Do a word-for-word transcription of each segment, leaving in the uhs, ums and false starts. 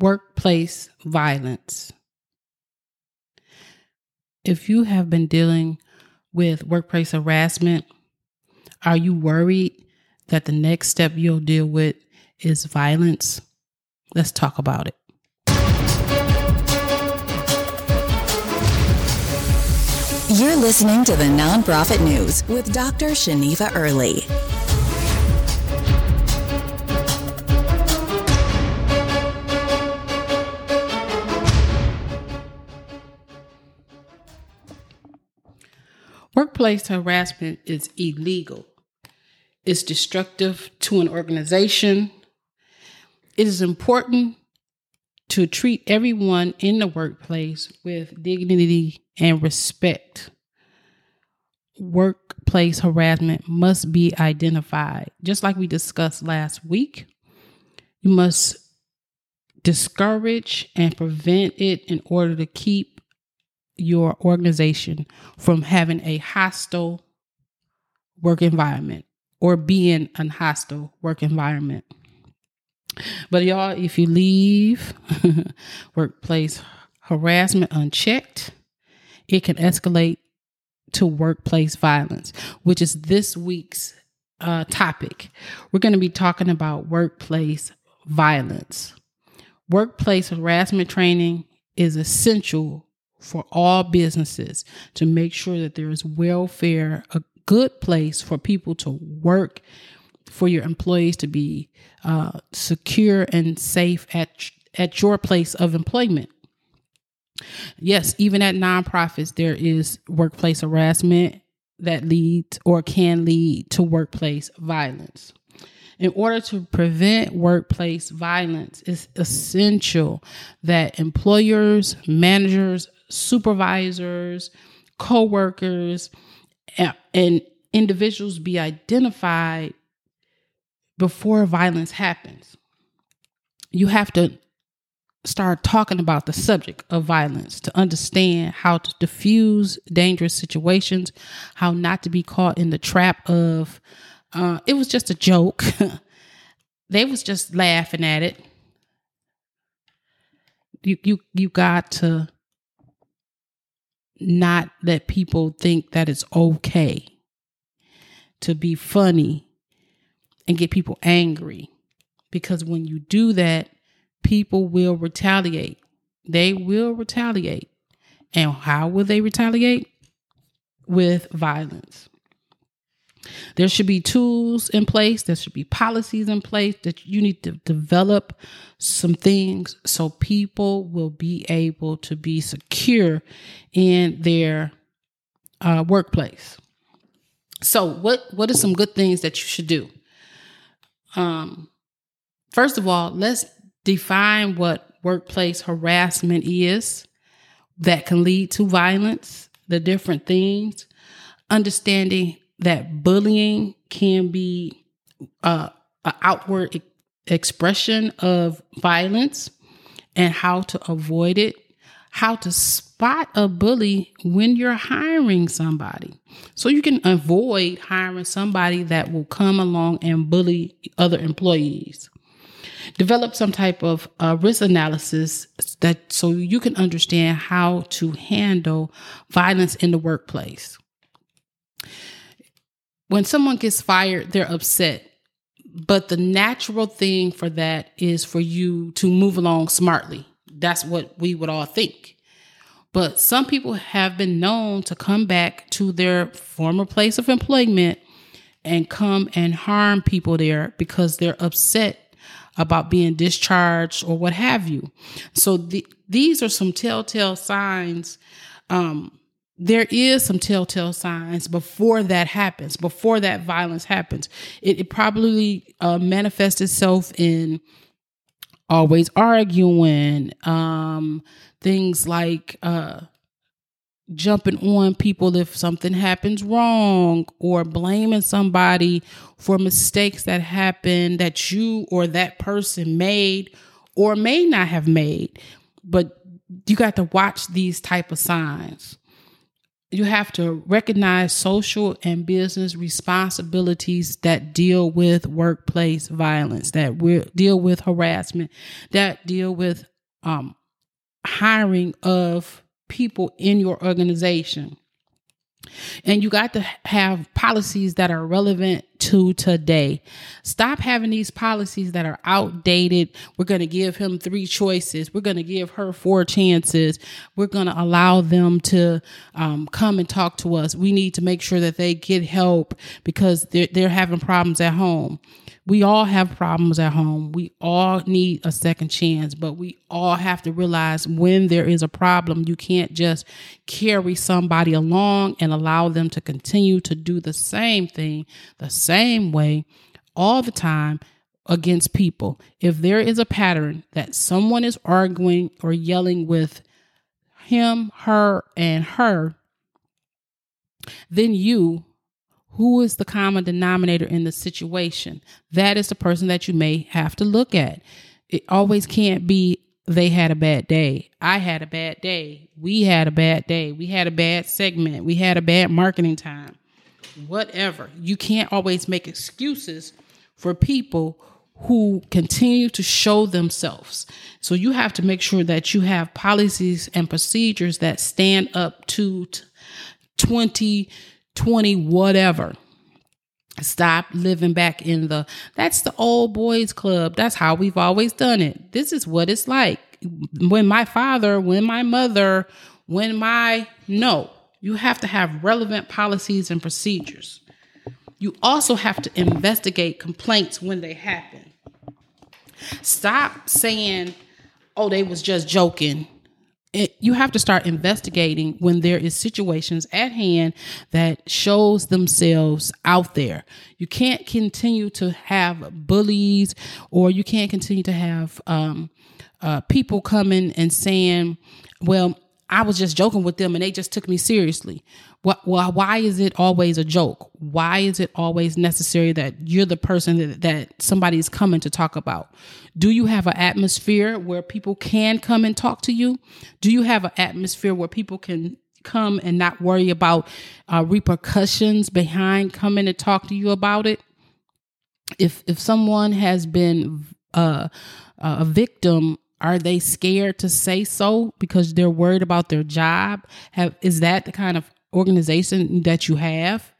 workplace violence. If you have been dealing with workplace harassment, are you worried that the next step you'll deal with is violence? Let's talk about it. You're listening to the Nonprofit News with Doctor Shaneva Early. Workplace harassment is illegal. It's destructive to an organization. It is important to treat everyone in the workplace with dignity and respect. Workplace harassment must be identified. Just like we discussed last week, you must discourage and prevent it in order to keep your organization from having a hostile work environment or being a hostile work environment. But y'all, if you leave workplace harassment unchecked, it can escalate to workplace violence, which is this week's uh, topic. We're going to be talking about workplace violence. Workplace harassment training is essential for all businesses to make sure that there is welfare, a good place for people to work, for your employees to be uh, secure and safe at at your place of employment. Yes, even at nonprofits, there is workplace harassment that leads or can lead to workplace violence. In order to prevent workplace violence, it's essential that employers, managers, supervisors, co-workers, and, and individuals be identified before violence happens. You have to start talking about the subject of violence to understand how to diffuse dangerous situations, how not to be caught in the trap of, uh, it was just a joke. They was just laughing at it. You, you, you got to not let people think that it's okay to be funny and get people angry, because when you do that, people will retaliate. They will retaliate. And how will they retaliate? With violence. There should be tools in place. There should be policies in place that you need to develop some things so people will be able to be secure in their uh, workplace. So what, what are some good things that you should do? Um, first of all, let's define what workplace harassment is that can lead to violence, the different things, understanding that bullying can be uh, an outward e- expression of violence and how to avoid it, how to spot a bully when you're hiring somebody. So you can avoid hiring somebody that will come along and bully other employees. Develop some type of uh, risk analysis that so you can understand how to handle violence in the workplace. When someone gets fired, they're upset. But the natural thing for that is for you to move along smartly. That's what we would all think. But some people have been known to come back to their former place of employment and come and harm people there because they're upset about being discharged or what have you. So the, these are some telltale signs. Um, there is some telltale signs before that happens, before that violence happens. It, it probably uh, manifests itself in always arguing, um, things like uh, jumping on people if something happens wrong, or blaming somebody for mistakes that happened that you or that person made or may not have made. But you got to watch these type of signs. you have to recognize social and business responsibilities that deal with workplace violence, that deal with harassment, that deal with um, hiring of people in your organization. And you got to have policies that are relevant to today. Stop having these policies that are outdated. We're going to give him three choices. We're going to give her four chances. We're going to allow them to um, come and talk to us. We need to make sure that they get help because they're, they're having problems at home. We all have problems at home. We all need a second chance, but we all have to realize when there is a problem, you can't just carry somebody along and allow them to continue to do the same thing, the same way, all the time against people. If there is a pattern that someone is arguing or yelling with him, her, and her, then you who is the common denominator in the situation? That is the person that you may have to look at. It always can't be they had a bad day. I had a bad day. We had a bad day. We had a bad segment. We had a bad marketing time. Whatever. You can't always make excuses for people who continue to show themselves. So you have to make sure that you have policies and procedures that stand up to twenty twenty, whatever. Stop living back in the, that's the old boys club. That's how we've always done it. This is what it's like. When my father, when my mother, when my, no, you have to have relevant policies and procedures. You also have to investigate complaints when they happen. Stop saying, oh, they was just joking. It, you have to start investigating when there is situations at hand that shows themselves out there. You can't continue to have bullies, or you can't continue to have um, uh, people coming and saying, well, I was just joking with them and they just took me seriously. Well, well, why is it always a joke? Why is it always necessary that you're the person that, that somebody is coming to talk about? Do you have an atmosphere where people can come and talk to you? Do you have an atmosphere where people can come and not worry about uh, repercussions behind coming to talk to you about it? If if someone has been uh, a victim, are they scared to say so because they're worried about their job? Have, is that the kind of organization that you have?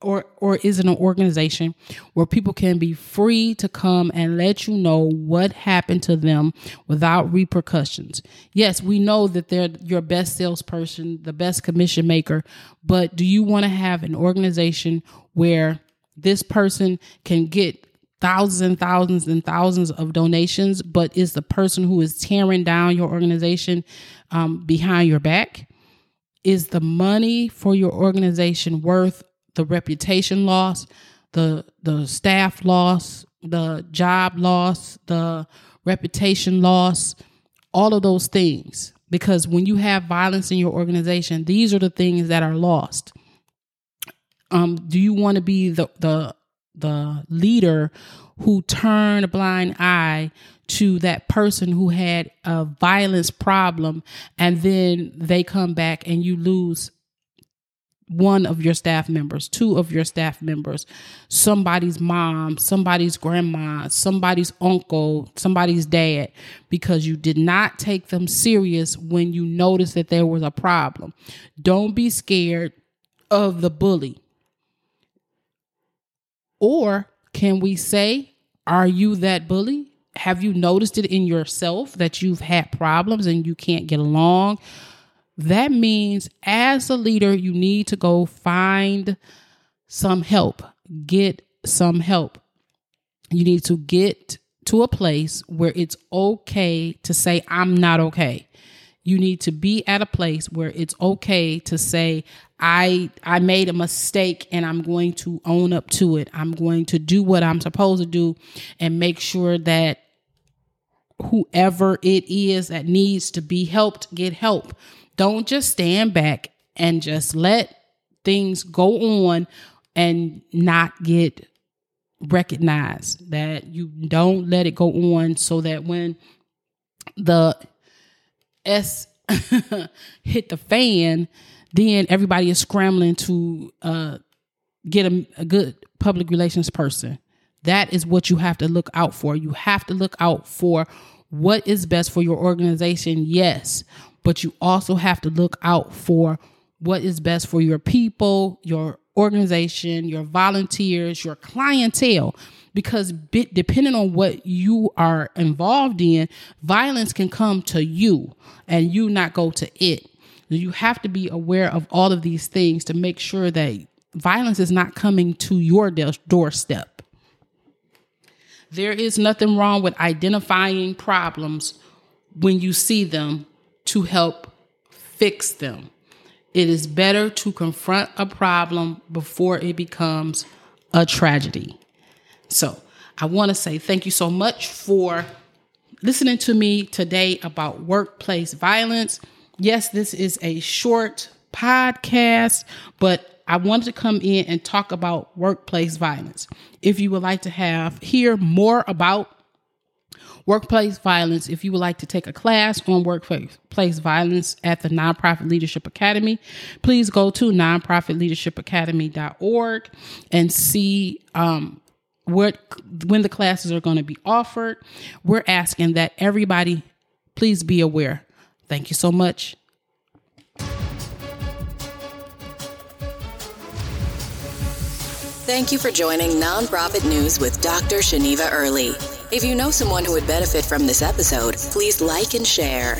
Or, or is it an organization where people can be free to come and let you know what happened to them without repercussions? Yes, we know that they're your best salesperson, the best commission maker, but do you want to have an organization where this person can get thousands and thousands and thousands of donations, but is the person who is tearing down your organization um, behind your back? Is the money for your organization worth the reputation loss, the the staff loss, the job loss, the reputation loss, all of those things? Because when you have violence in your organization, these are the things that are lost. Um, do you want to be the the the leader who turned a blind eye to that person who had a violence problem, and then they come back and you lose one of your staff members, two of your staff members, somebody's mom, somebody's grandma, somebody's uncle, somebody's dad, because you did not take them serious when you noticed that there was a problem? Don't be scared of the bully. Or can we say, are you that bully? Have you noticed it in yourself that you've had problems and you can't get along? That means as a leader, you need to go find some help, get some help. You need to get to a place where it's okay to say, I'm not okay. You need to be at a place where it's okay to say, I I made a mistake and I'm going to own up to it. I'm going to do what I'm supposed to do and make sure that whoever it is that needs to be helped, get help. Don't just stand back and just let things go on and not get recognized. That you don't let it go on so that when the S hit the fan, then everybody is scrambling to uh, get a, a good public relations person. That is what you have to look out for. You have to look out for what is best for your organization, yes, but you also have to look out for what is best for your people, your organization, your volunteers, your clientele, because bit, depending on what you are involved in, violence can come to you and you not go to it. You have to be aware of all of these things to make sure that violence is not coming to your doorstep. There is nothing wrong with identifying problems when you see them to help fix them. It is better to confront a problem before it becomes a tragedy. So I want to say thank you so much for listening to me today about workplace violence. Yes, this is a short podcast, but I wanted to come in and talk about workplace violence. If you would like to have hear more about workplace violence, if you would like to take a class on workplace violence at the Nonprofit Leadership Academy, please go to nonprofit leadership academy dot org and see um, what when the classes are going to be offered. We're asking that everybody please be aware. Thank you so much. Thank you for joining Nonprofit News with Doctor Shaneva Early. If you know someone who would benefit from this episode, please like and share.